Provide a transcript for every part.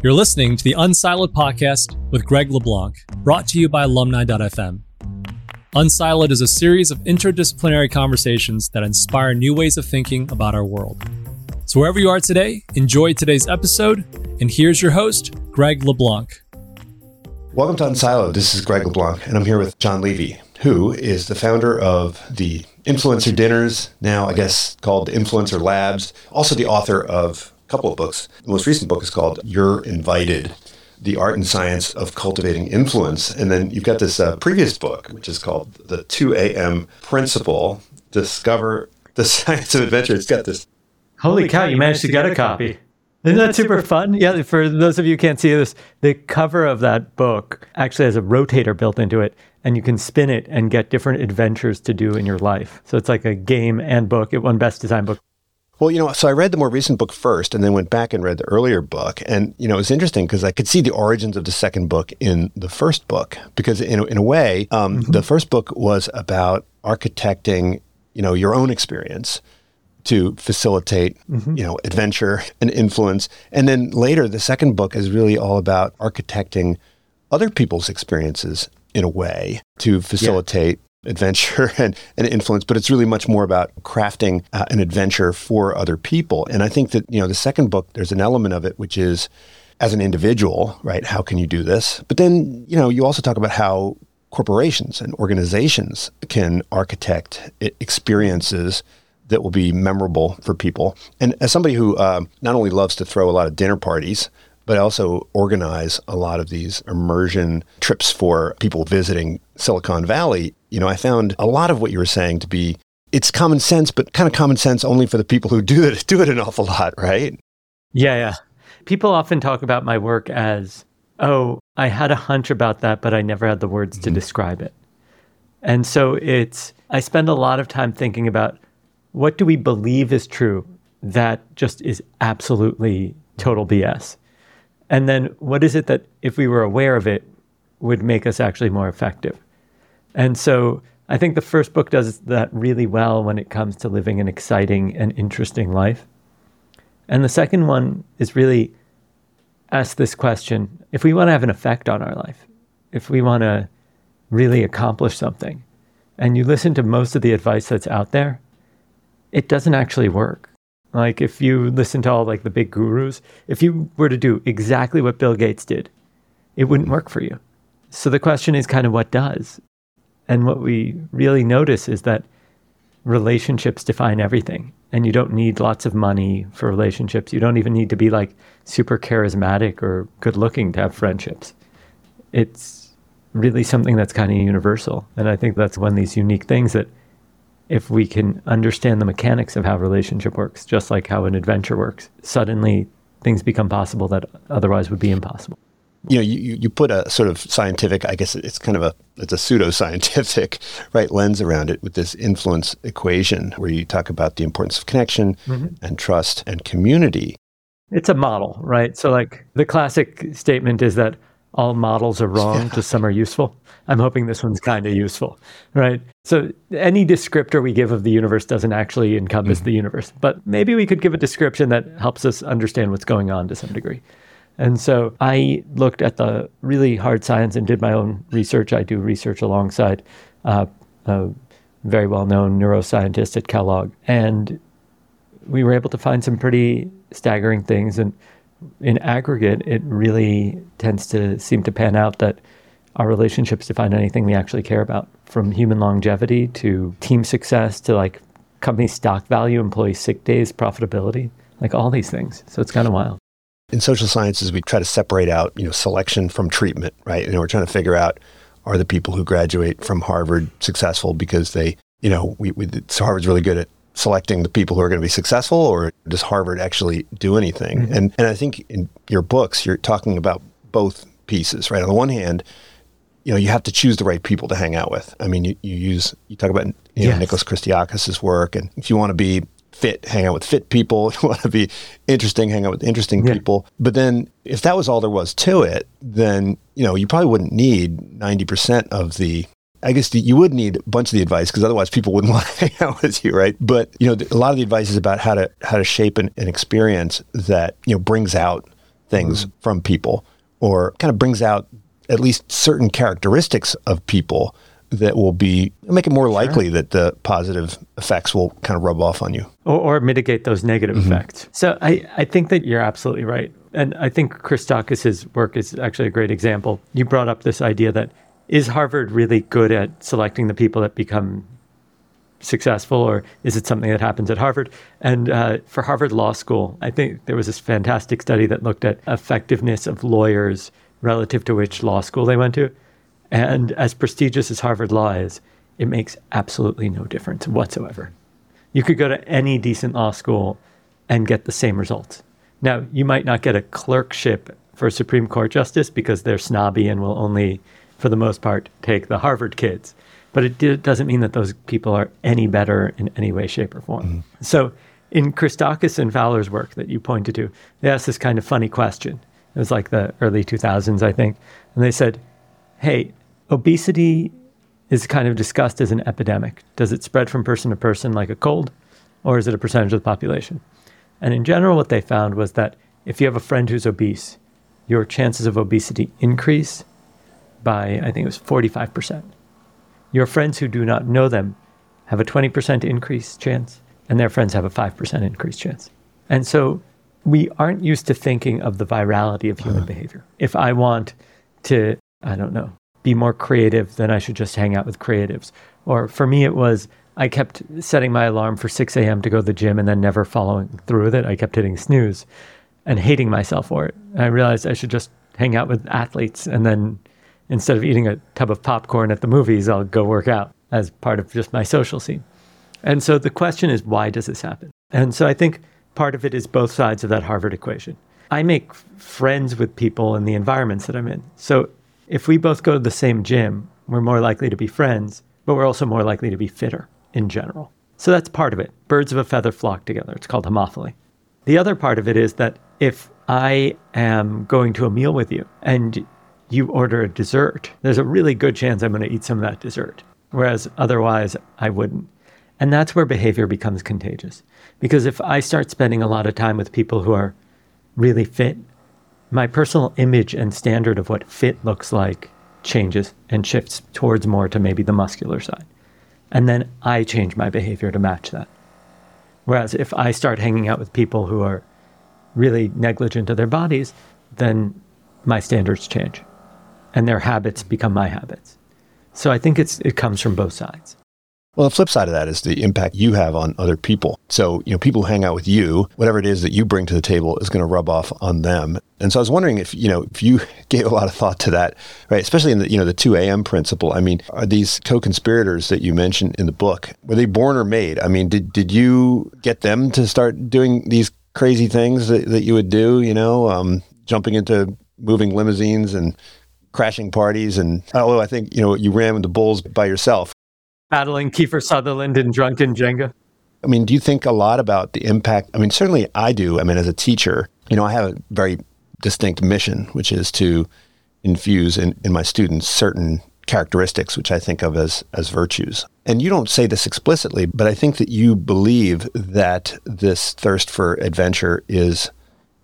You're listening to the unSILOed Podcast with Greg LeBlanc, brought to you by alumni.fm. unSILOed is a series of interdisciplinary conversations that inspire new ways of thinking about our world. So wherever you are today, enjoy today's episode, and here's your host, Greg LeBlanc. Welcome to unSILOed. This is Greg LeBlanc, and I'm here with Jon Levy, who is the founder of the Influencer Dinners, now I guess called Influencer Labs, also the author of couple of books. The most recent book is called You're Invited: The Art and Science of Cultivating Influence. And then you've got this previous book, which is called The 2 AM Principle: Discover the Science of Adventure. It's got this... Holy cow, you managed to get a copy. Isn't that super fun? Yeah, for those of you who can't see this, the cover of that book actually has a rotator built into it, and you can spin it and get different adventures to do in your life. So it's like a game and book. It won Best Design Book. Well, so I read the more recent book first and then went back and read the earlier book. And, it was interesting because I could see the origins of the second book in the first book. Because in a way, the first book was about architecting, your own experience to facilitate, adventure and influence. And then later, the second book is really all about architecting other people's experiences in a way to facilitate adventure and influence, but it's really much more about crafting an adventure for other people. And I think that, the second book, there's an element of it, which is as an individual, right? How can you do this? But then, you also talk about how corporations and organizations can architect experiences that will be memorable for people. And as somebody who not only loves to throw a lot of dinner parties, but I also organize a lot of these immersion trips for people visiting Silicon Valley. I found a lot of what you were saying to be, it's common sense, but kind of common sense only for the people who do it an awful lot, right? Yeah. People often talk about my work as, I had a hunch about that, but I never had the words to describe it. And so I spend a lot of time thinking about what do we believe is true that just is absolutely total BS? And then what is it that, if we were aware of it, would make us actually more effective? And so I think the first book does that really well when it comes to living an exciting and interesting life. And the second one is really ask this question: if we want to have an effect on our life, if we want to really accomplish something, and you listen to most of the advice that's out there, it doesn't actually work. Like, if you listen to all the big gurus, if you were to do exactly what Bill Gates did, it wouldn't work for you. So the question is kind of what does. And what we really notice is that relationships define everything. And you don't need lots of money for relationships. You don't even need to be super charismatic or good looking to have friendships. It's really something that's kind of universal. And I think that's one of these unique things that, if we can understand the mechanics of how relationship works, just like how an adventure works, suddenly things become possible that otherwise would be impossible. You put a sort of scientific, I guess it's kind of it's a pseudo-scientific, right, lens around it with this influence equation where you talk about the importance of connection and trust and community. It's a model, right? So the classic statement is that all models are wrong, just some are useful. I'm hoping this one's kind of useful, right? So any descriptor we give of the universe doesn't actually encompass the universe, but maybe we could give a description that helps us understand what's going on to some degree. And so I looked at the really hard science and did my own research. I do research alongside a very well-known neuroscientist at Kellogg. And we were able to find some pretty staggering things. And in aggregate, it really tends to seem to pan out that our relationships define anything we actually care about, from human longevity to team success to company stock value, employee sick days, profitability, all these things. So it's kind of wild. In social sciences, we try to separate out, selection from treatment, right? We're trying to figure out, are the people who graduate from Harvard successful because they, so Harvard's really good at selecting the people who are going to be successful, or does Harvard actually do anything? And I think in your books, you're talking about both pieces, right? On the one hand, you have to choose the right people to hang out with. I mean, you talk about Nicholas Christakis' work, and if you want to be fit, hang out with fit people. If you want to be interesting, hang out with interesting people. But then if that was all there was to it, then, you probably wouldn't need 90% of you would need a bunch of the advice, because otherwise people wouldn't want to hang out with you, right? But, a lot of the advice is about how to shape an experience that, brings out things from people, or kind of brings out at least certain characteristics of people that will be make it more likely that the positive effects will kind of rub off on you. Or mitigate those negative effects. So I think that you're absolutely right. And I think Christakis' work is actually a great example. You brought up this idea that, is Harvard really good at selecting the people that become successful, or is it something that happens at Harvard? And for Harvard Law School, I think there was this fantastic study that looked at effectiveness of lawyers relative to which law school they went to. And as prestigious as Harvard Law is, it makes absolutely no difference whatsoever. You could go to any decent law school and get the same results. Now, you might not get a clerkship for a Supreme Court justice because they're snobby and will only, for the most part, take the Harvard kids. But it doesn't mean that those people are any better in any way, shape, or form. So in Christakis and Fowler's work that you pointed to, they asked this kind of funny question. It was like the early 2000s, I think. And they said, hey, obesity is kind of discussed as an epidemic. Does it spread from person to person like a cold, or is it a percentage of the population? And in general, what they found was that if you have a friend who's obese, your chances of obesity increase by, I think it was 45%. Your friends who do not know them have a 20% increase chance, and their friends have a 5% increase chance. And so we aren't used to thinking of the virality of human behavior. If I want to, I don't know, be more creative, then I should just hang out with creatives. Or for me, it was, I kept setting my alarm for 6 a.m. to go to the gym and then never following through with it. I kept hitting snooze and hating myself for it. And I realized I should just hang out with athletes, and then instead of eating a tub of popcorn at the movies, I'll go work out as part of just my social scene. And so the question is, why does this happen? And so I think part of it is both sides of that Harvard equation. I make friends with people in the environments that I'm in. So if we both go to the same gym, we're more likely to be friends, but we're also more likely to be fitter in general. So that's part of it. Birds of a feather flock together. It's called homophily. The other part of it is that if I am going to a meal with you and you order a dessert, there's a really good chance I'm going to eat some of that dessert, whereas otherwise I wouldn't. And that's where behavior becomes contagious. Because if I start spending a lot of time with people who are really fit, my personal image and standard of what fit looks like changes and shifts towards more to maybe the muscular side. And then I change my behavior to match that. Whereas if I start hanging out with people who are really negligent of their bodies, then my standards change. And their habits become my habits. So I think it comes from both sides. Well, the flip side of that is the impact you have on other people. So, you know, people who hang out with you, whatever it is that you bring to the table is going to rub off on them. And so I was wondering if, you know, if you gave a lot of thought to that, right? Especially in the, you know, the 2 AM principle. I mean, are these co-conspirators that you mentioned in the book, were they born or made? I mean, did you get them to start doing these crazy things that you would do, you know, jumping into moving limousines and crashing parties, and although I think, you know, you ran with the bulls by yourself. Battling Kiefer Sutherland and Drunken Jenga. I mean, do you think a lot about the impact? I mean, certainly I do. I mean, as a teacher, you know, I have a very distinct mission, which is to infuse in my students certain characteristics, which I think of as virtues. And you don't say this explicitly, but I think that you believe that this thirst for adventure is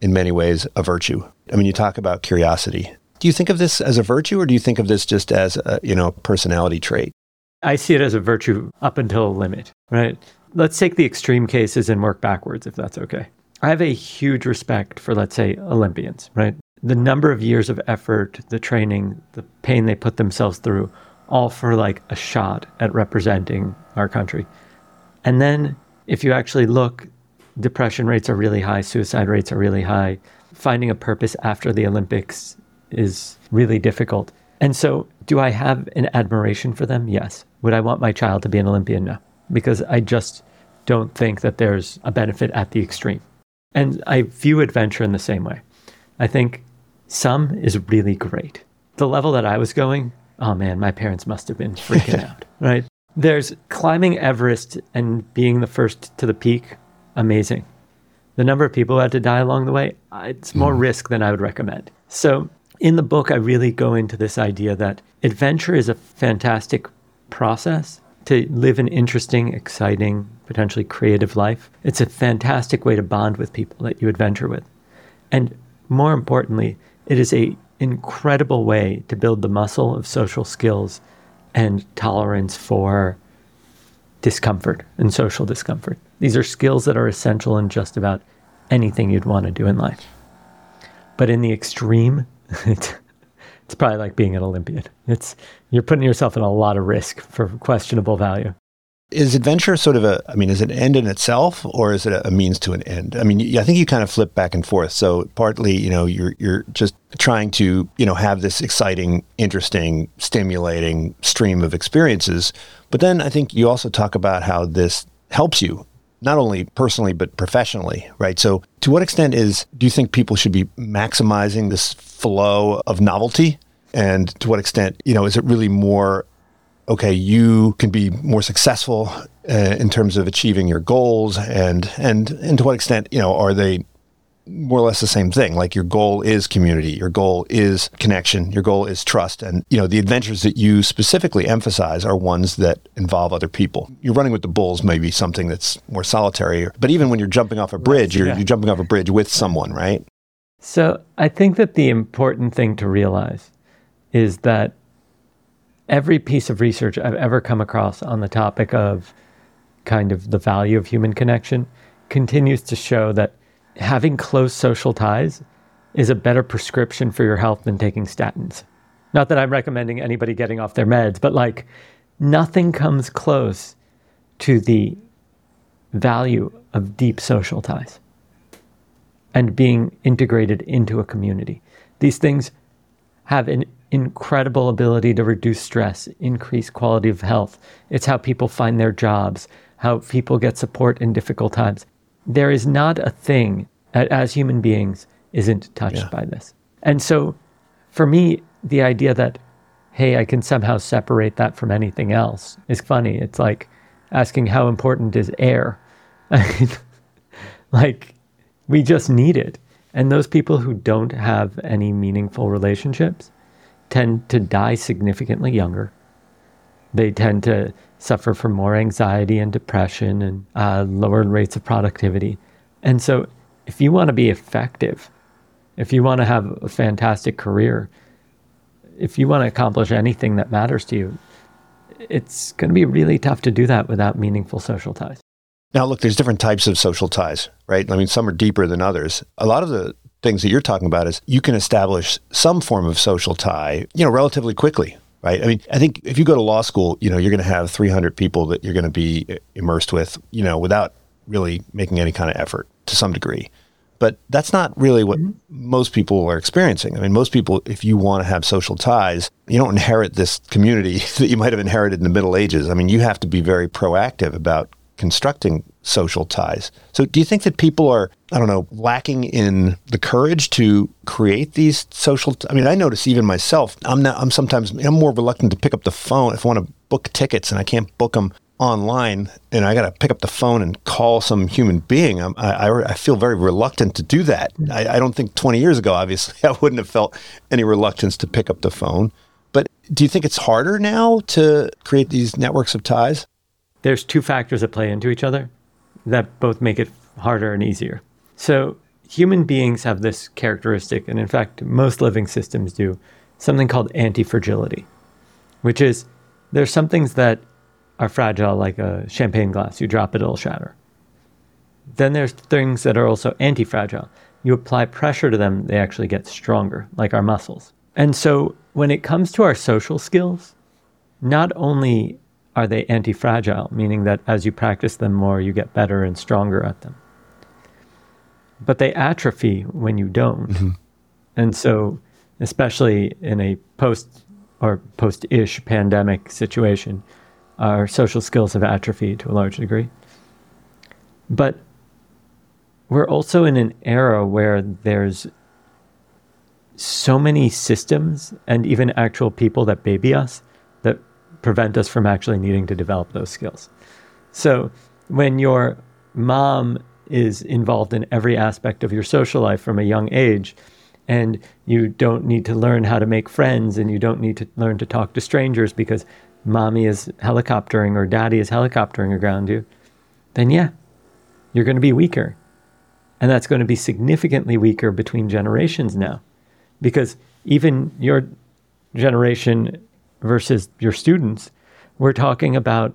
in many ways a virtue. I mean, you talk about curiosity. Do you think of this as a virtue, or do you think of this just as a, you know, personality trait? I see it as a virtue up until a limit, right? Let's take the extreme cases and work backwards, if that's okay. I have a huge respect for, let's say, Olympians, right? The number of years of effort, the training, the pain they put themselves through, all for like a shot at representing our country. And then if you actually look, depression rates are really high, suicide rates are really high. Finding a purpose after the Olympics is really difficult. And so do I have an admiration for them? Yes. Would I want my child to be an Olympian? No, because I just don't think that there's a benefit at the extreme. And I view adventure in the same way. I think some is really great. The level that I was going, oh man, my parents must have been freaking out, right? There's climbing Everest and being the first to the peak, amazing. The number of people who had to die along the way, it's more risk than I would recommend. So in the book, I really go into this idea that adventure is a fantastic process to live an interesting, exciting, potentially creative life. It's a fantastic way to bond with people that you adventure with. And More importantly, it is an incredible way to build the muscle of social skills and tolerance for discomfort and social discomfort. These are skills that are essential in just about anything you'd want to do in life. But in the extreme, it's probably like being an Olympian. You're putting yourself in a lot of risk for questionable value. Is adventure sort of is it an end in itself, or is it a means to an end? I mean, I think you kind of flip back and forth. So partly, you're just trying to, have this exciting, interesting, stimulating stream of experiences. But then I think you also talk about how this helps you, not only personally, but professionally, right? So to what extent do you think people should be maximizing this flow of novelty? And to what extent, is it really more, okay, you can be more successful in terms of achieving your goals, and to what extent, are they more or less the same thing? Like your goal is community, your goal is connection, your goal is trust. And, the adventures that you specifically emphasize are ones that involve other people. You're running with the bulls may be something that's more solitary, but even when you're jumping off a bridge, you're jumping off a bridge with someone, right? So I think that the important thing to realize is that every piece of research I've ever come across on the topic of kind of the value of human connection continues to show that having close social ties is a better prescription for your health than taking statins. Not that I'm recommending anybody getting off their meds, but like nothing comes close to the value of deep social ties and being integrated into a community. These things have an incredible ability to reduce stress, increase quality of health. It's how people find their jobs, how people get support in difficult times. There is not a thing that as human beings isn't touched by this. And so for me, the idea that, hey, I can somehow separate that from anything else is funny. It's like asking how important is air? I mean, like we just need it. And those people who don't have any meaningful relationships tend to die significantly younger. They tend to suffer from more anxiety and depression and lower rates of productivity. And so if you want to be effective, if you want to have a fantastic career, if you want to accomplish anything that matters to you, it's going to be really tough to do that without meaningful social ties. Now, look, there's different types of social ties, right? I mean, some are deeper than others. A lot of the things that you're talking about is you can establish some form of social tie, relatively quickly, right? I mean, I think if you go to law school, you're going to have 300 people that you're going to be immersed with, without really making any kind of effort to some degree. But that's not really what most people are experiencing. I mean, most people, if you want to have social ties, you don't inherit this community that you might have inherited in the Middle Ages. I mean, you have to be very proactive about constructing social ties. So do you think that people are, lacking in the courage to create these social I mean, I notice even myself, I'm more reluctant to pick up the phone if I want to book tickets and I can't book them online and I got to pick up the phone and call some human being. I feel very reluctant to do that. I don't think 20 years ago, obviously, I wouldn't have felt any reluctance to pick up the phone. But do you think it's harder now to create these networks of ties? There's two factors that play into each other that both make it harder and easier. So human beings have this characteristic, and in fact, most living systems do, something called anti-fragility, which is there's some things that are fragile, like a champagne glass. You drop it, it'll shatter. Then there's things that are also anti-fragile. You apply pressure to them, they actually get stronger, like our muscles. And so when it comes to our social skills, not only are they anti-fragile, meaning that as you practice them more, you get better and stronger at them. But they atrophy when you don't. Mm-hmm. And so, especially in a post-ish pandemic situation, our social skills have atrophied to a large degree. But we're also in an era where there's so many systems and even actual people that baby us that prevent us from actually needing to develop those skills. So when your mom is involved in every aspect of your social life from a young age, and you don't need to learn how to make friends, and you don't need to learn to talk to strangers because mommy is helicoptering or daddy is helicoptering around you, then you're going to be weaker. And that's going to be significantly weaker between generations now, because even your generation versus your students, we're talking about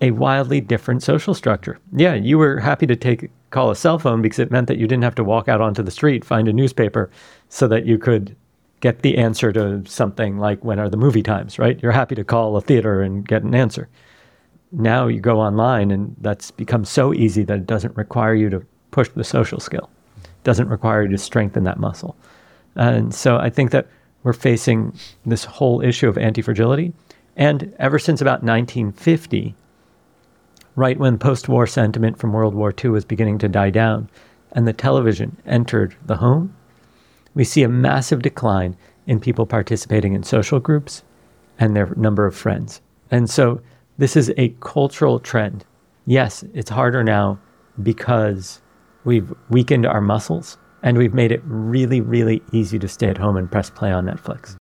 a wildly different social structure. Yeah, you were happy to call a cell phone because it meant that you didn't have to walk out onto the street, find a newspaper so that you could get the answer to something like, when are the movie times, right? You're happy to call a theater and get an answer. Now you go online, and that's become so easy that it doesn't require you to push the social skill. It doesn't require you to strengthen that muscle. And so I think that we're facing this whole issue of anti-fragility. And ever since about 1950, right when post-war sentiment from World War II was beginning to die down and the television entered the home, we see a massive decline in people participating in social groups and their number of friends. And so this is a cultural trend. Yes, it's harder now because we've weakened our muscles and we've made it really, really easy to stay at home and press play on Netflix.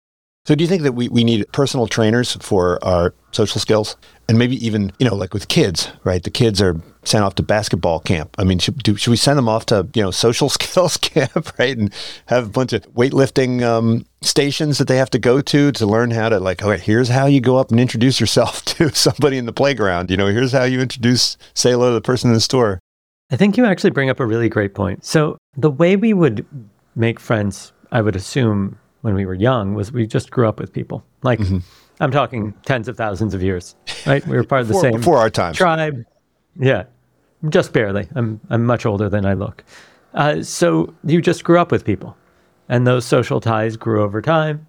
So do you think that we need personal trainers for our social skills? And maybe even, like with kids, right? The kids are sent off to basketball camp. I mean, should we send them off to, social skills camp, right? And have a bunch of weightlifting stations that they have to go to learn how to, here's how you go up and introduce yourself to somebody in the playground. Here's how you say hello to the person in the store. I think you actually bring up a really great point. So the way we would make friends, I would assume, when we were young, was we just grew up with people. I'm talking tens of thousands of years, right? We were part of the same before our time tribe. Yeah, just barely. I'm much older than I look. So you just grew up with people, and those social ties grew over time.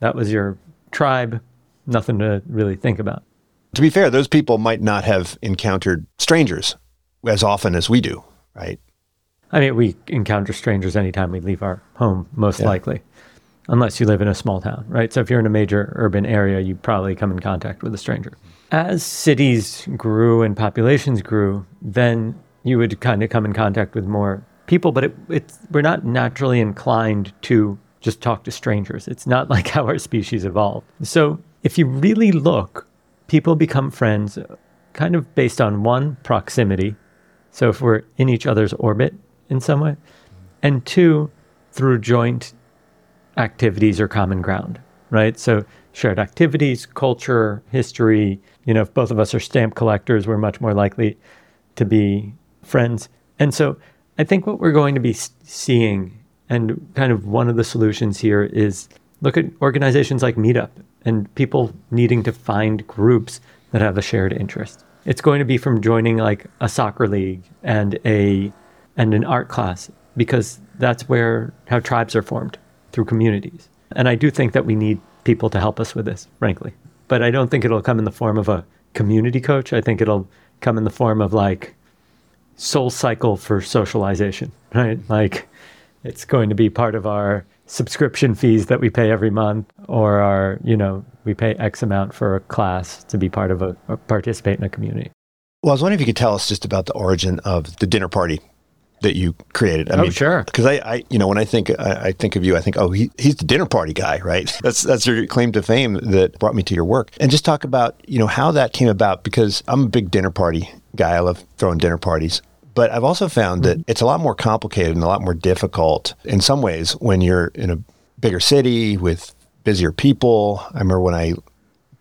That was your tribe. Nothing to really think about. To be fair, those people might not have encountered strangers as often as we do, right? I mean, we encounter strangers anytime we leave our home, most likely. Unless you live in a small town, right? So if you're in a major urban area, you probably come in contact with a stranger. As cities grew and populations grew, then you would kind of come in contact with more people, but we're not naturally inclined to just talk to strangers. It's not like how our species evolved. So if you really look, people become friends kind of based on, one, proximity. So if we're in each other's orbit in some way, and two, through joint activities or common ground, right? So shared activities, culture, history. If both of us are stamp collectors, we're much more likely to be friends. And so I think what we're going to be seeing, and kind of one of the solutions here, is look at organizations like Meetup and people needing to find groups that have a shared interest. It's going to be from joining like a soccer league and an art class, because that's how tribes are formed, through communities. And I do think that we need people to help us with this, frankly. But I don't think it'll come in the form of a community coach. I think it'll come in the form of Soul Cycle for socialization, right? It's going to be part of our subscription fees that we pay every month, or our, we pay X amount for a class to be part of or participate in a community. Well, I was wondering if you could tell us just about the origin of the dinner party that you created. I mean, sure. Because I when I think of you, I think, he's the dinner party guy, right? That's your claim to fame that brought me to your work. And just talk about, how that came about, because I'm a big dinner party guy. I love throwing dinner parties. But I've also found that it's a lot more complicated and a lot more difficult in some ways when you're in a bigger city with busier people. I remember when I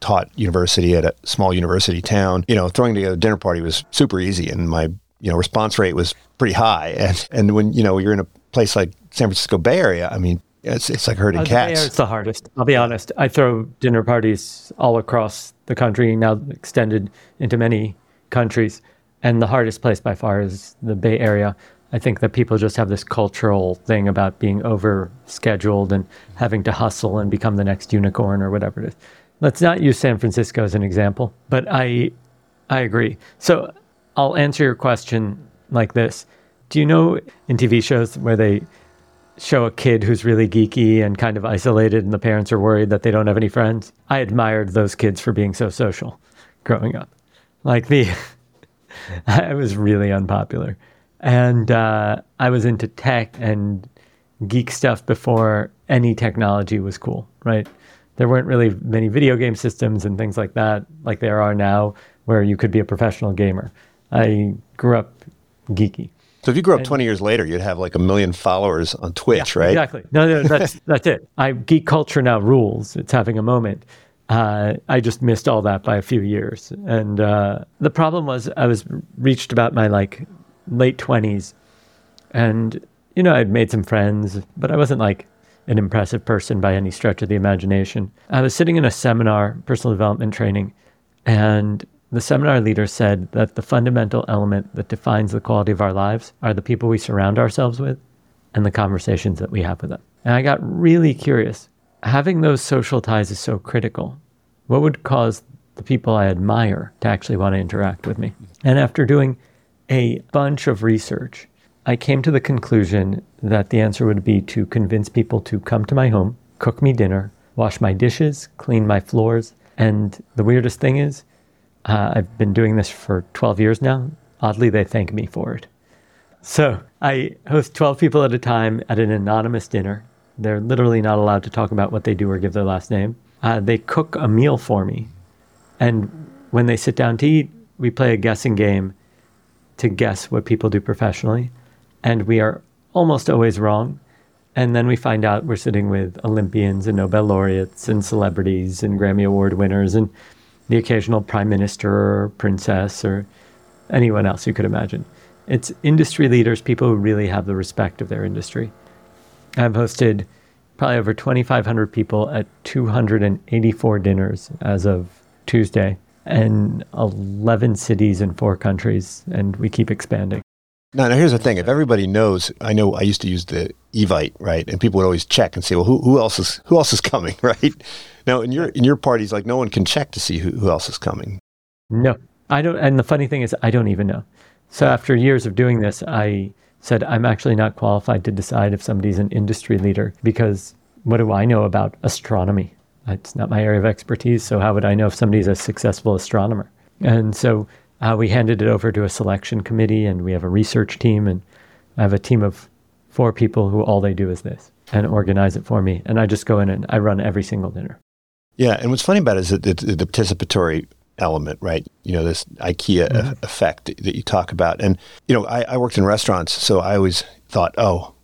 taught university at a small university town, throwing together a dinner party was super easy, and my response rate was pretty high. And when, you're in a place like San Francisco Bay Area, I mean, it's like herding cats. It's the hardest. I'll be honest. I throw dinner parties all across the country, now extended into many countries. And the hardest place by far is the Bay Area. I think that people just have this cultural thing about being over scheduled and having to hustle and become the next unicorn or whatever it is. Let's not use San Francisco as an example, but I agree. So I'll answer your question like this. Do you know in TV shows where they show a kid who's really geeky and kind of isolated and the parents are worried that they don't have any friends? I admired those kids for being so social growing up. I was really unpopular. And I was into tech and geek stuff before any technology was cool, right? There weren't really many video game systems and things like that, like there are now, where you could be a professional gamer. I grew up geeky. So if you grew up 20 years later, you'd have like 1 million followers on Twitch, right? Exactly. No, that's that's it. Geek culture now rules. It's having a moment. I just missed all that by a few years. And the problem was I was reached about my late 20s. And, I'd made some friends, but I wasn't like an impressive person by any stretch of the imagination. I was sitting in a seminar, personal development training, and the seminar leader said that the fundamental element that defines the quality of our lives are the people we surround ourselves with and the conversations that we have with them. And I got really curious. Having those social ties is so critical. What would cause the people I admire to actually want to interact with me? And after doing a bunch of research, I came to the conclusion that the answer would be to convince people to come to my home, cook me dinner, wash my dishes, clean my floors. And the weirdest thing is, I've been doing this for 12 years now. Oddly, they thank me for it. So I host 12 people at a time at an anonymous dinner. They're literally not allowed to talk about what they do or give their last name. They cook a meal for me. And when they sit down to eat, we play a guessing game to guess what people do professionally. And we are almost always wrong. And then we find out we're sitting with Olympians and Nobel laureates and celebrities and Grammy Award winners and the occasional prime minister or princess or anyone else you could imagine. It's industry leaders, people who really have the respect of their industry. I've hosted probably over 2,500 people at 284 dinners as of Tuesday in 11 cities and 4 countries, and we keep expanding. Now, here's the thing. If everybody knows, I know I used to use the Evite, right? And people would always check and say, well, who else is coming, right? Now, in your parties, no one can check to see who else is coming. No, I don't. And the funny thing is, I don't even know. So after years of doing this, I said, I'm actually not qualified to decide if somebody's an industry leader because what do I know about astronomy? It's not my area of expertise, so how would I know if somebody's a successful astronomer? And so we handed it over to a selection committee, and we have a research team, and I have a team of 4 people who all they do is this and organize it for me. And I just go in and I run every single dinner. Yeah, and what's funny about it is that the participatory element, right? This IKEA effect that you talk about. And, I worked in restaurants, so I always thought,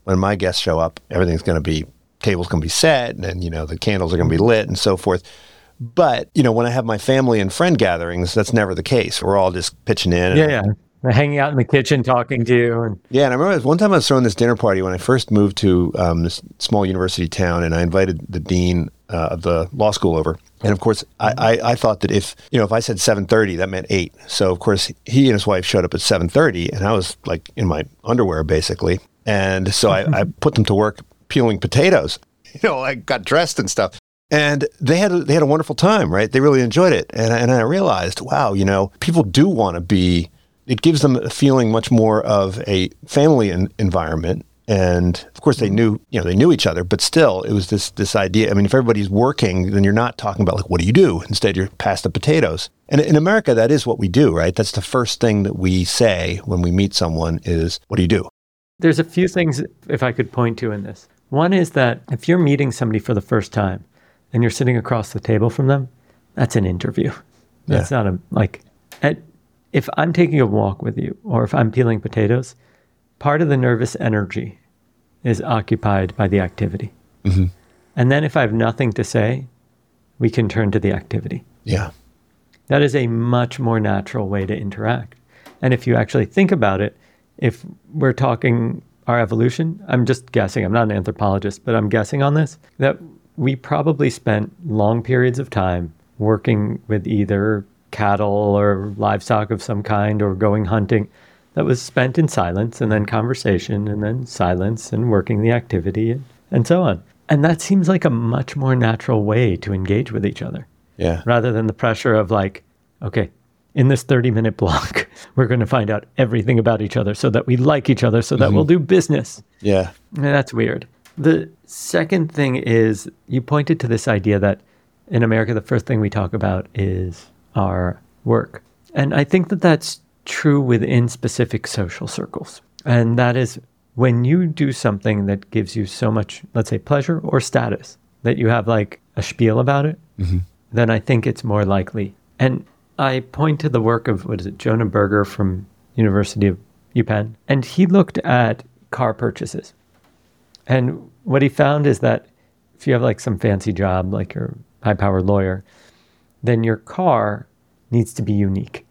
when my guests show up, everything's going to be, table's going to be set, and then, the candles are going to be lit and so forth. But, when I have my family and friend gatherings, that's never the case. We're all just pitching in. And, They're hanging out in the kitchen talking to you. And I remember one time I was throwing this dinner party when I first moved to this small university town, and I invited the dean of the law school over. And of course, I thought that if I said 7:30, that meant 8. So of course, he and his wife showed up at 7:30, and I was in my underwear basically. And so I put them to work peeling potatoes. I got dressed and stuff, and they had a wonderful time, right? They really enjoyed it, and I realized, wow, people do want to be. It gives them a feeling much more of a family environment. And of course they knew, they knew each other, but still it was this idea. I mean, if everybody's working, then you're not talking about what do you do? Instead, you're past the potatoes. And in America, that is what we do, right? That's the first thing that we say when we meet someone is, what do you do? There's a few things if I could point to in this. One is that if you're meeting somebody for the first time and you're sitting across the table from them, that's an interview. That's not if I'm taking a walk with you or if I'm peeling potatoes, part of the nervous energy is occupied by the activity. Mm-hmm. And then if I have nothing to say, we can turn to the activity. Yeah. That is a much more natural way to interact. And if you actually think about it, if we're talking our evolution, I'm just guessing, I'm not an anthropologist, but I'm guessing on this, that we probably spent long periods of time working with either cattle or livestock of some kind or going hunting. That was spent in silence and then conversation and then silence and working the activity and so on. And that seems like a much more natural way to engage with each other. Yeah. Rather than the pressure of okay, in this 30-minute block, we're going to find out everything about each other so that we like each other so that we'll do business. Yeah. And that's weird. The second thing is you pointed to this idea that in America, the first thing we talk about is our work. And I think that that's true within specific social circles. And that is when you do something that gives you so much, let's say, pleasure or status, that you have a spiel about it, then I think it's more likely. And I point to the work of, Jonah Berger from University of UPenn, and he looked at car purchases. And what he found is that if you have like some fancy job, like you're a high-powered lawyer, then your car needs to be unique.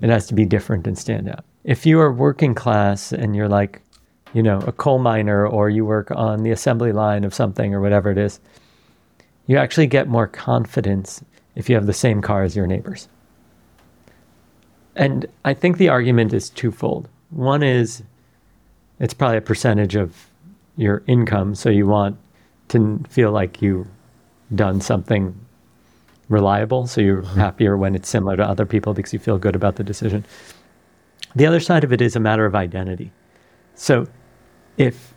It has to be different and stand out. If you are working class and you're like, you know, a coal miner, or you work on the assembly line of something or whatever it is, you actually get more confidence if you have the same car as your neighbors. And I think the argument is twofold. One is it's probably a percentage of your income, so you want to feel like you've done something reliable, so you're happier when it's similar to other people because you feel good about the decision. The other side of it is a matter of identity. So if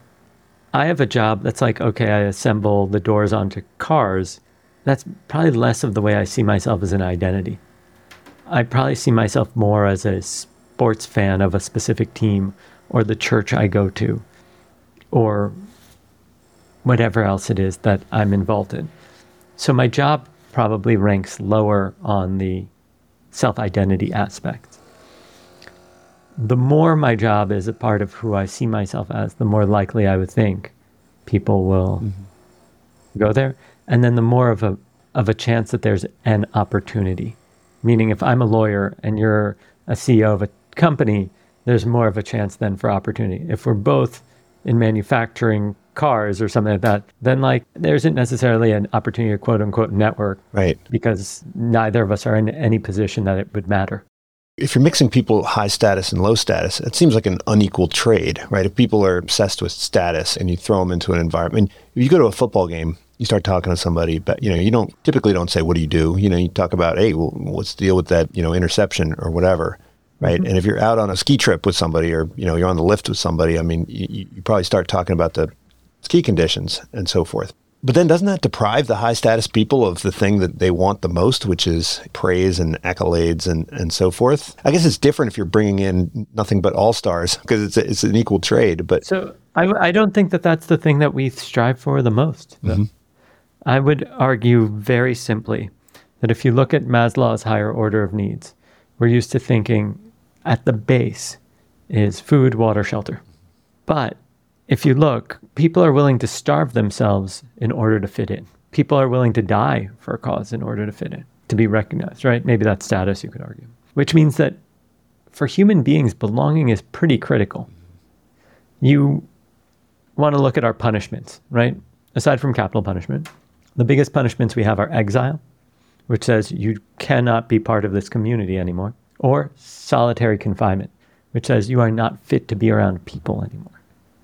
I have a job that's like, okay, I assemble the doors onto cars, that's probably less of the way I see myself as an identity. I probably see myself more as a sports fan of a specific team, or the church I go to, or whatever else it is that I'm involved in. So my job probably ranks lower on the self-identity aspect. The more my job is a part of who I see myself as, the more likely I would think people will go there. And then the more of a chance that there's an opportunity. Meaning if I'm a lawyer and you're a CEO of a company, there's more of a chance then for opportunity. If we're both in manufacturing cars or something like that, then like there isn't necessarily an opportunity to quote unquote network, right? Because neither of us are in any position that it would matter. If you're mixing people high status and low status, it seems like an unequal trade, right? If people are obsessed with status and you throw them into an environment, if you go to a football game, you start talking to somebody, but you know, you don't say, what do you do? You know, you talk about, hey, well, what's the deal with that, you know, interception or whatever, right? Mm-hmm. And if you're out on a ski trip with somebody, or, you know, you're on the lift with somebody, I mean, you probably start talking about the ski conditions and so forth. But then doesn't that deprive the high status people of the thing that they want the most, which is praise and accolades and so forth? I guess it's different if you're bringing in nothing but all-stars, because it's an equal trade. But so I don't think that that's the thing that we strive for the most. Mm-hmm. I would argue very simply that if you look at Maslow's higher order of needs, we're used to thinking at the base is food, water, shelter. But if you look, people are willing to starve themselves in order to fit in. People are willing to die for a cause in order to fit in, to be recognized, right? Maybe that's status, you could argue. Which means that for human beings, belonging is pretty critical. You want to look at our punishments, right? Aside from capital punishment, the biggest punishments we have are exile, which says you cannot be part of this community anymore, or solitary confinement, which says you are not fit to be around people anymore.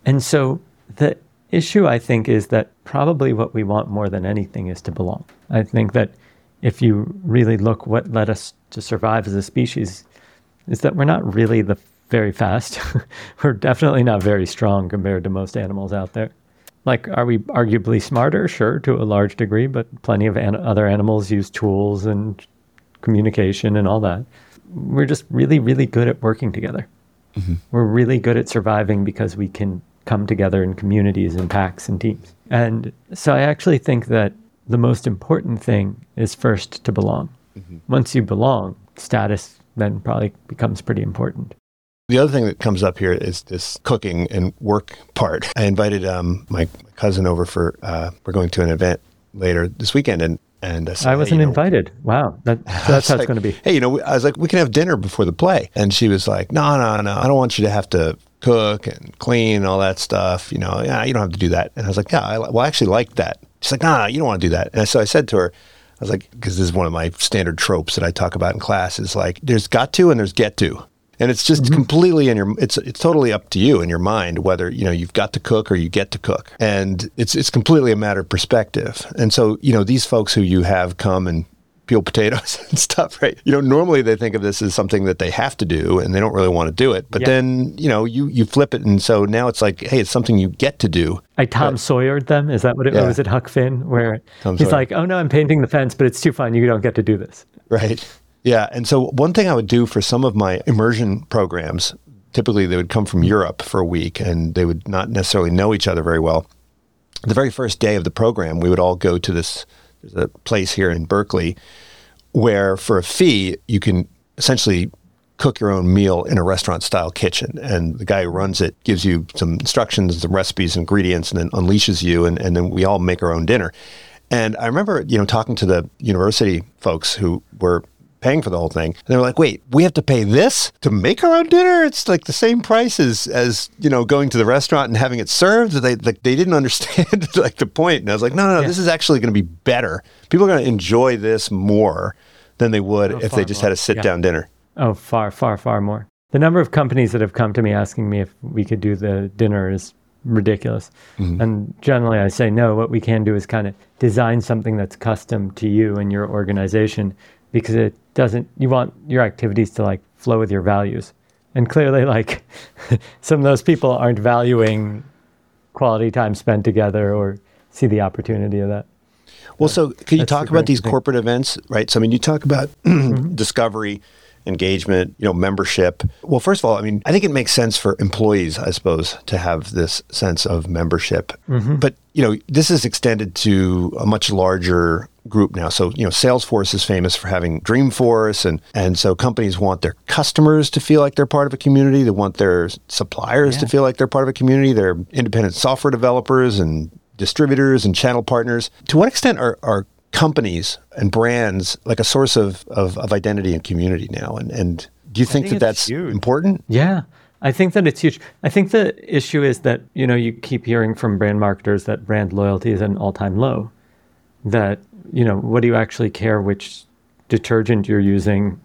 And so the issue, I think, is that probably what we want more than anything is to belong. I think that if you really look what led us to survive as a species is that we're not really very fast. We're definitely not very strong compared to most animals out there. Like, are we arguably smarter? Sure, to a large degree, but plenty of other animals use tools and communication and all that. We're just really, really good at working together. Mm-hmm. We're really good at surviving because we can come together in communities and packs and teams. And so I actually think that the most important thing is first to belong. Mm-hmm. Once you belong, status then probably becomes pretty important. The other thing that comes up here is this cooking and work part. I invited my cousin over for, we're going to an event later this weekend, and I said, I wasn't invited. Wow. That's how it's going to be. Hey, you know, I was like, we can have dinner before the play. And she was like, no, I don't want you to have to cook and clean and all that stuff. You know, yeah, you don't have to do that. And I was like, yeah, I actually like that. She's like, no, you don't want to do that. And so I said to her, I was like, because this is one of my standard tropes that I talk about in class, is like, there's got to and there's get to. And it's just completely in your, it's totally up to you in your mind, whether, you know, you've got to cook or you get to cook. And it's completely a matter of perspective. And so, you know, these folks who you have come and peel potatoes and stuff, right? You know, normally they think of this as something that they have to do and they don't really want to do it. But then, you know, you flip it. And so now it's like, hey, it's something you get to do. I Tom Sawyered them. Is that what it was? Was it Huck Finn? Where Tom he's Sawyer. Like, oh no, I'm painting the fence, but it's too fun. You don't get to do this. Right. Yeah. And so one thing I would do for some of my immersion programs, typically they would come from Europe for a week and they would not necessarily know each other very well. The very first day of the program, we would all go to this, there's a place here in Berkeley where for a fee, you can essentially cook your own meal in a restaurant-style kitchen. And the guy who runs it gives you some instructions, some recipes, ingredients, and then unleashes you, and then we all make our own dinner. And I remember, you know, talking to the university folks who were paying for the whole thing. And they were like, wait, we have to pay this to make our own dinner? It's like the same price as you know, going to the restaurant and having it served. They didn't understand like the point. And I was like, no, this is actually going to be better. People are going to enjoy this more than they would if they just had a sit-down dinner. Oh, far, far, far more. The number of companies that have come to me asking me if we could do the dinner is ridiculous. Mm-hmm. And generally I say, no, what we can do is kind of design something that's custom to you and your organization, because it doesn't, you want your activities to like flow with your values. And clearly like some of those people aren't valuing quality time spent together or see the opportunity of that. Well, so can you talk about these corporate events, right? So, I mean, you talk about discovery, engagement, you know, membership. Well, first of all, I mean, I think it makes sense for employees, I suppose, to have this sense of membership. Mm-hmm. But, you know, this is extended to a much larger group now. So, you know, Salesforce is famous for having Dreamforce. And so companies want their customers to feel like they're part of a community. They want their suppliers to feel like they're part of a community. They're independent software developers and distributors and channel partners. To what extent are companies and brands like a source of identity and community now? And do you think that's huge. Important? Yeah, I think that it's huge. I think the issue is that, you know, you keep hearing from brand marketers that brand loyalty is at an all-time low. That, you know, what do you actually care which detergent you're using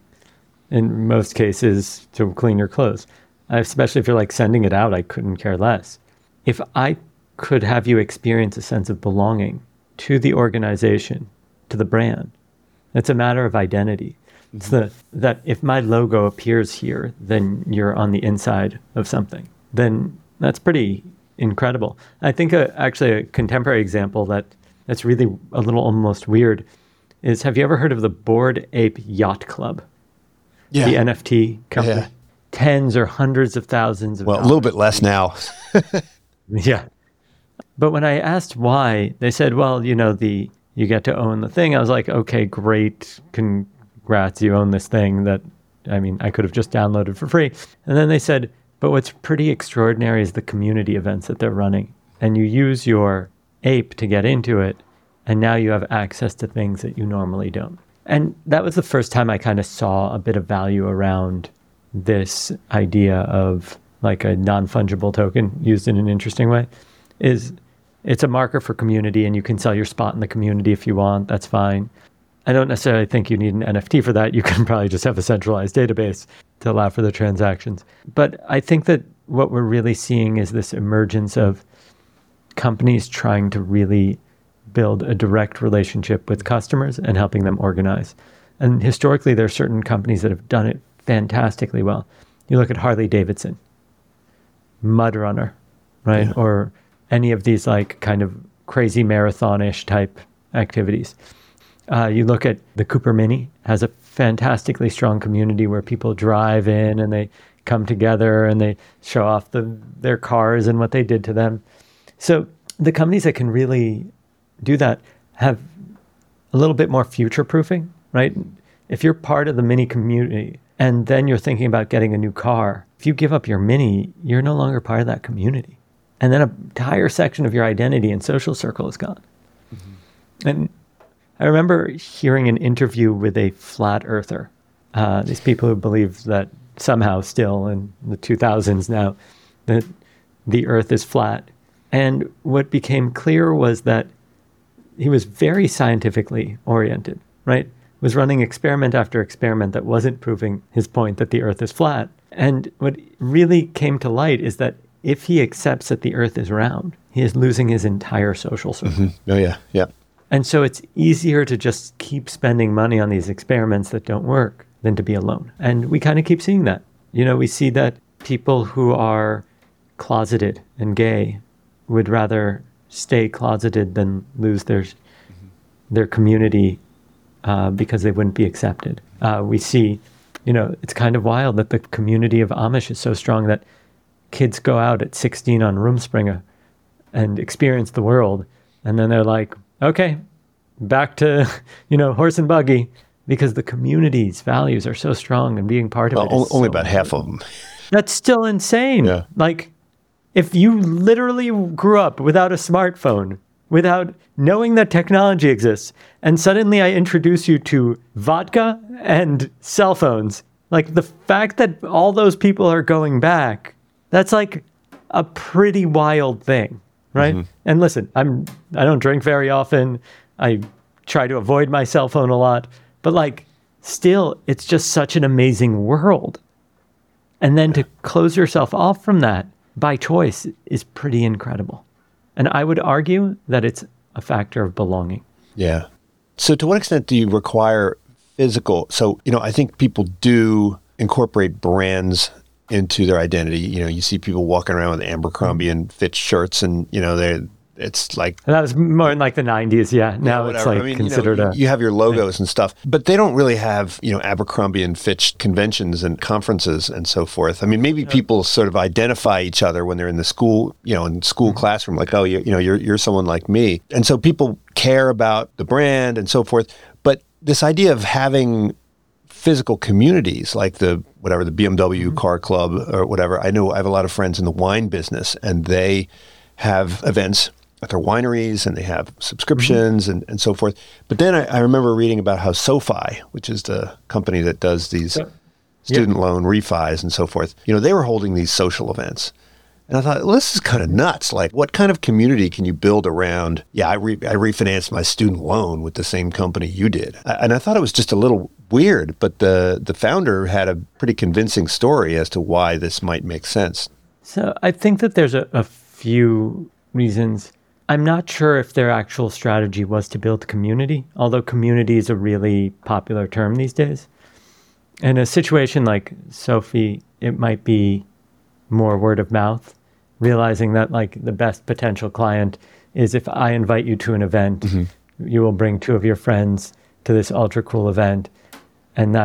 in most cases to clean your clothes? Especially if you're like sending it out, I couldn't care less. If I could have you experience a sense of belonging to the organization, to the brand. It's a matter of identity. It's that if my logo appears here, then you're on the inside of something. Then that's pretty incredible. I think actually a contemporary example that's really a little almost weird is, have you ever heard of the Bored Ape Yacht Club? Yeah. The NFT company? Yeah. Tens or hundreds of thousands of dollars. A little bit less now. Yeah. But when I asked why, they said, well, you know, you get to own the thing. I was like, okay, great. Congrats, you own this thing that, I mean, I could have just downloaded for free. And then they said, but what's pretty extraordinary is the community events that they're running. And you use your ape to get into it. And now you have access to things that you normally don't. And that was the first time I kind of saw a bit of value around this idea of like a non-fungible token used in an interesting way. Is it's a marker for community, and you can sell your spot in the community if you want. That's fine. I don't necessarily think you need an NFT for that. You can probably just have a centralized database to allow for the transactions. But I think that what we're really seeing is this emergence of companies trying to really build a direct relationship with customers and helping them organize. And historically, there are certain companies that have done it fantastically well. You look at Harley Davidson, Mudrunner, right? Yeah. Or any of these like kind of crazy marathon-ish type activities. You look at the Cooper Mini, has a fantastically strong community where people drive in and they come together and they show off their cars and what they did to them. So the companies that can really do that have a little bit more future-proofing, right? If you're part of the Mini community and then you're thinking about getting a new car, if you give up your Mini, you're no longer part of that community. And then an entire section of your identity and social circle is gone. Mm-hmm. And I remember hearing an interview with a flat earther, these people who believe that somehow still in the 2000s now, that the earth is flat. And what became clear was that he was very scientifically oriented, right? Was running experiment after experiment that wasn't proving his point that the earth is flat. And what really came to light is that if he accepts that the earth is round, he is losing his entire social circle. Mm-hmm. Oh, yeah. Yeah. And so it's easier to just keep spending money on these experiments that don't work than to be alone. And we kind of keep seeing that. You know, we see that people who are closeted and gay would rather stay closeted than lose their community because they wouldn't be accepted. We see, you know, it's kind of wild that the community of Amish is so strong that kids go out at 16 on Rumspringer and experience the world. And then they're like, okay, back to, you know, horse and buggy. because the community's values are so strong and being part of it. Well, only about half of them. That's still insane. Yeah. Like, if you literally grew up without a smartphone, without knowing that technology exists, and suddenly I introduce you to vodka and cell phones, like the fact that all those people are going back, that's like a pretty wild thing, right? Mm-hmm. And listen, I don't drink very often. I try to avoid my cell phone a lot, but like still, it's just such an amazing world. And then to close yourself off from that by choice is pretty incredible. And I would argue that it's a factor of belonging. Yeah. So to what extent do you require physical? So, I think people do incorporate brands into their identity. You see people walking around with Abercrombie and Fitch shirts and, it's like... And that was more in like the 90s, yeah. Now it's like considered a... You have your logos and stuff, but they don't really have, Abercrombie and Fitch conventions and conferences and so forth. I mean, maybe people sort of identify each other when they're in the school, in school classroom, like, oh, you're someone like me. And so people care about the brand and so forth. But this idea of having physical communities like the BMW car club or whatever. I know I have a lot of friends in the wine business and they have events at their wineries and they have subscriptions and so forth. But then I remember reading about how SoFi, which is the company that does these student loan refis and so forth, they were holding these social events. And I thought, this is kind of nuts. Like, what kind of community can you build around? Yeah, I refinanced my student loan with the same company you did. And I thought it was just a little weird, but the founder had a pretty convincing story as to why this might make sense. So I think that there's a few reasons. I'm not sure if their actual strategy was to build community, although community is a really popular term these days. In a situation like SoFi, it might be more word of mouth, realizing that like the best potential client is if I invite you to an event, you will bring two of your friends to this ultra cool event, and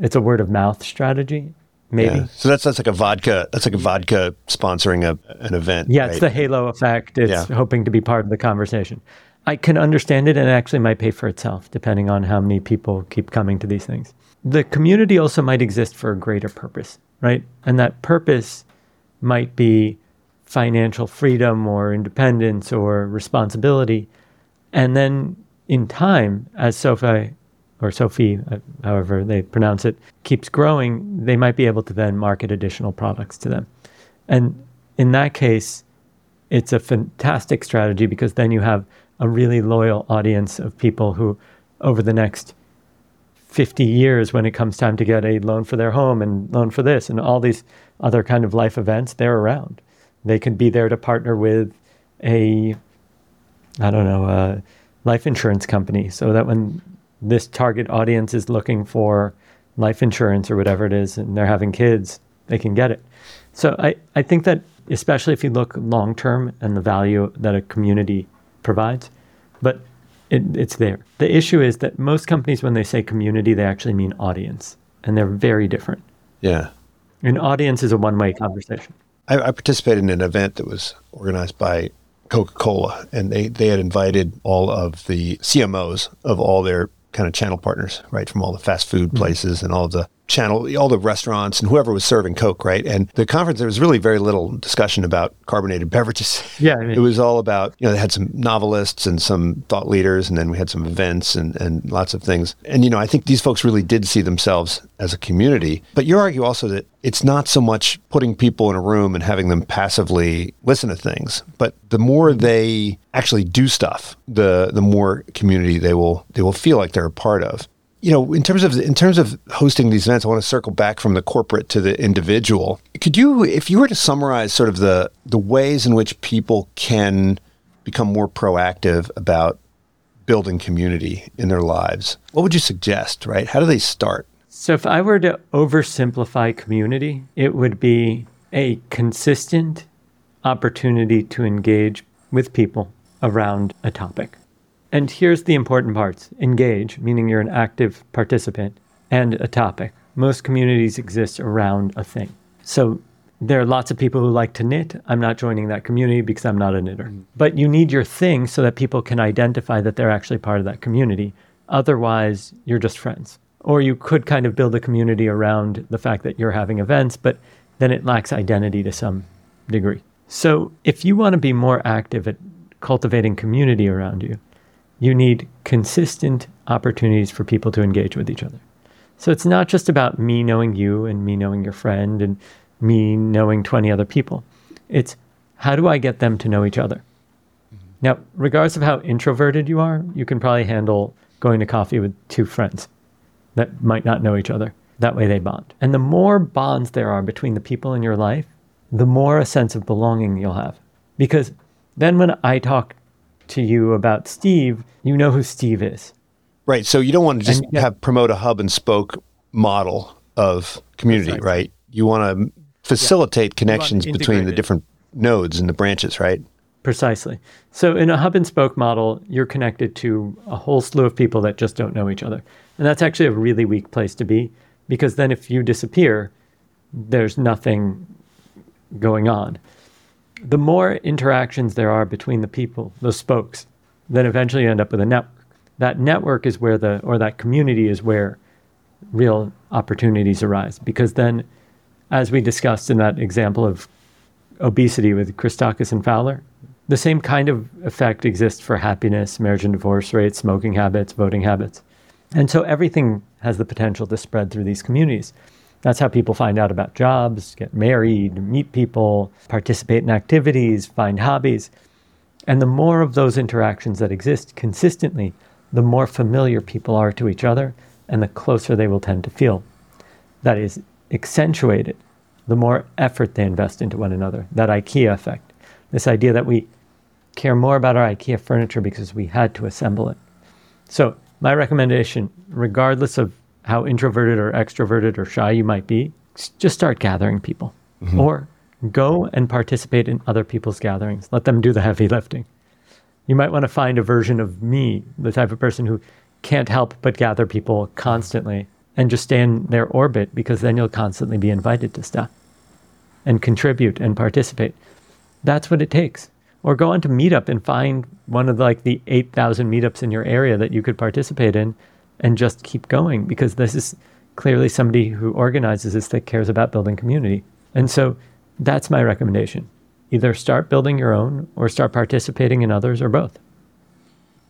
it's a word of mouth strategy. Maybe. Yeah. So that's like a vodka sponsoring an event. Yeah, right? It's the halo effect. It's hoping to be part of the conversation. I can understand it, and it actually might pay for itself, depending on how many people keep coming to these things. The community also might exist for a greater purpose, right? And that purpose might be financial freedom or independence or responsibility. And then in time, as SoFi or SoFi, however they pronounce it, keeps growing, they might be able to then market additional products to them. And in that case, it's a fantastic strategy because then you have a really loyal audience of people who over the next 50 years, when it comes time to get a loan for their home and loan for this and all these other kind of life events, they're around. They could be there to partner with a life insurance company so that when this target audience is looking for life insurance or whatever it is, and they're having kids, they can get it. So I think that, especially if you look long-term and the value that a community provides, but it's there. The issue is that most companies, when they say community, they actually mean audience, and they're very different. Yeah. An audience is a one-way conversation. I participated in an event that was organized by Coca-Cola, and they had invited all of the CMOs of all their kind of channel partners, right? From all the fast food places and all the all the restaurants and whoever was serving Coke, right? And the conference, there was really very little discussion about carbonated beverages. Yeah. It was all about, they had some novelists and some thought leaders, and then we had some events and lots of things. And, I think these folks really did see themselves as a community. But you argue also that it's not so much putting people in a room and having them passively listen to things, but the more they actually do stuff, the more community they will feel like they're a part of. In terms of hosting these events, I want to circle back from the corporate to the individual. Could you, if you were to summarize sort of the ways in which people can become more proactive about building community in their lives, what would you suggest, right? How do they start? So if I were to oversimplify community, it would be a consistent opportunity to engage with people around a topic. And here's the important parts. Engage, meaning you're an active participant, and a topic. Most communities exist around a thing. So there are lots of people who like to knit. I'm not joining that community because I'm not a knitter. But you need your thing so that people can identify that they're actually part of that community. Otherwise, you're just friends. Or you could kind of build a community around the fact that you're having events, but then it lacks identity to some degree. So if you want to be more active at cultivating community around you, you need consistent opportunities for people to engage with each other. So it's not just about me knowing you and me knowing your friend and me knowing 20 other people. It's how do I get them to know each other? Mm-hmm. Now, regardless of how introverted you are, you can probably handle going to coffee with two friends that might not know each other. That way they bond. And the more bonds there are between the people in your life, the more a sense of belonging you'll have. Because then when I talk to you about Steve, you know who Steve is. Right. So you don't want to just promote a hub and spoke model of community, exactly. Right? You want to facilitate connections between the different nodes and the branches, right? Precisely. So in a hub and spoke model, you're connected to a whole slew of people that just don't know each other. And that's actually a really weak place to be, because then if you disappear, there's nothing going on. The more interactions there are between the people, those spokes, then eventually you end up with a network. That network is where that community is where real opportunities arise. Because then, as we discussed in that example of obesity with Christakis and Fowler, the same kind of effect exists for happiness, marriage and divorce rates, smoking habits, voting habits. And so everything has the potential to spread through these communities. That's how people find out about jobs, get married, meet people, participate in activities, find hobbies. And the more of those interactions that exist consistently, the more familiar people are to each other and the closer they will tend to feel. That is accentuated the more effort they invest into one another, that IKEA effect. This idea that we care more about our IKEA furniture because we had to assemble it. So my recommendation, regardless of how introverted or extroverted or shy you might be, just start gathering people. Mm-hmm. Or go and participate in other people's gatherings. Let them do the heavy lifting. You might want to find a version of me, the type of person who can't help but gather people constantly, and just stay in their orbit, because then you'll constantly be invited to stuff and contribute and participate. That's what it takes. Or go onto Meetup and find one of the 8,000 meetups in your area that you could participate in, and just keep going, because this is clearly somebody who organizes this that cares about building community. And so that's my recommendation. Either start building your own or start participating in others, or both.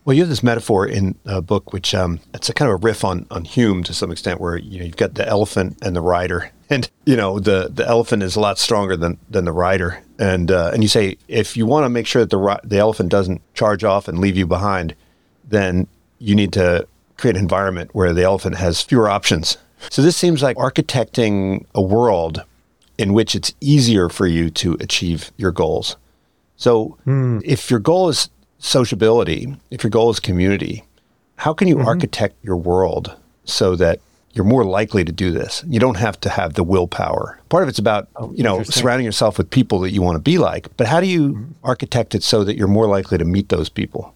Well, you have this metaphor in a book, which it's a kind of a riff on Hume to some extent, where you've got the elephant and the rider, and the elephant is a lot stronger than the rider. And you say, if you want to make sure that the elephant doesn't charge off and leave you behind, then you need to create an environment where the elephant has fewer options. So this seems like architecting a world in which it's easier for you to achieve your goals. So if your goal is sociability, if your goal is community, how can you architect your world so that you're more likely to do this? You don't have to have the willpower. Part of it's about, surrounding yourself with people that you want to be like, but how do you architect it so that you're more likely to meet those people?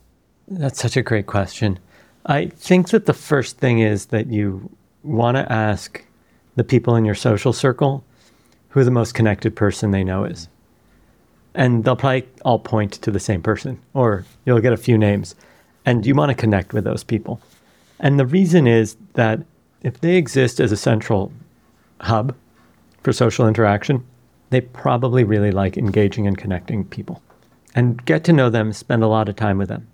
That's such a great question. I think that the first thing is that you want to ask the people in your social circle who the most connected person they know is. And they'll probably all point to the same person, or you'll get a few names. And you want to connect with those people. And the reason is that if they exist as a central hub for social interaction, they probably really like engaging and connecting people. And get to know them, spend a lot of time with them.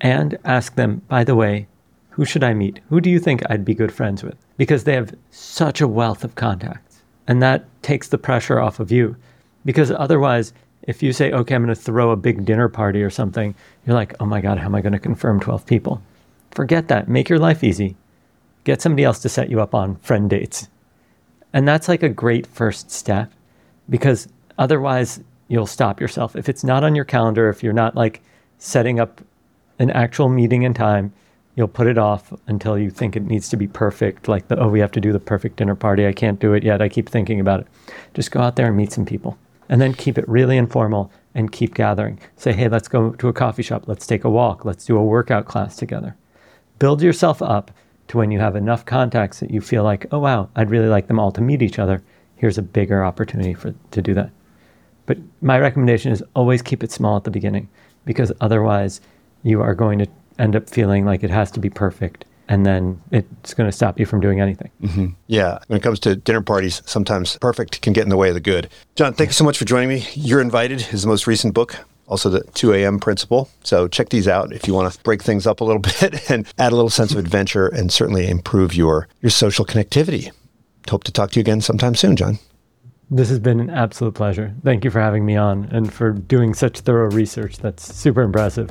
And ask them, by the way, who should I meet? Who do you think I'd be good friends with? Because they have such a wealth of contacts. And that takes the pressure off of you. Because otherwise, if you say, okay, I'm going to throw a big dinner party or something, you're like, oh my God, how am I going to confirm 12 people? Forget that. Make your life easy. Get somebody else to set you up on friend dates. And that's like a great first step, because otherwise you'll stop yourself. If it's not on your calendar, if you're not setting up an actual meeting and time, you'll put it off until you think it needs to be perfect, we have to do the perfect dinner party. I can't do it yet. I keep thinking about it. Just go out there and meet some people, and then keep it really informal and keep gathering. Say, hey, let's go to a coffee shop. Let's take a walk. Let's do a workout class together. Build yourself up to when you have enough contacts that you feel like, oh, wow, I'd really like them all to meet each other. Here's a bigger opportunity to do that. But my recommendation is always keep it small at the beginning, because otherwise you are going to end up feeling like it has to be perfect and then it's going to stop you from doing anything. Mm-hmm. Yeah. When it comes to dinner parties, sometimes perfect can get in the way of the good. Jon, thank you so much for joining me. You're Invited is the most recent book, also the 2 AM Principle. So check these out if you want to break things up a little bit and add a little sense of adventure and certainly improve your social connectivity. Hope to talk to you again sometime soon, Jon. This has been an absolute pleasure. Thank you for having me on and for doing such thorough research. That's super impressive.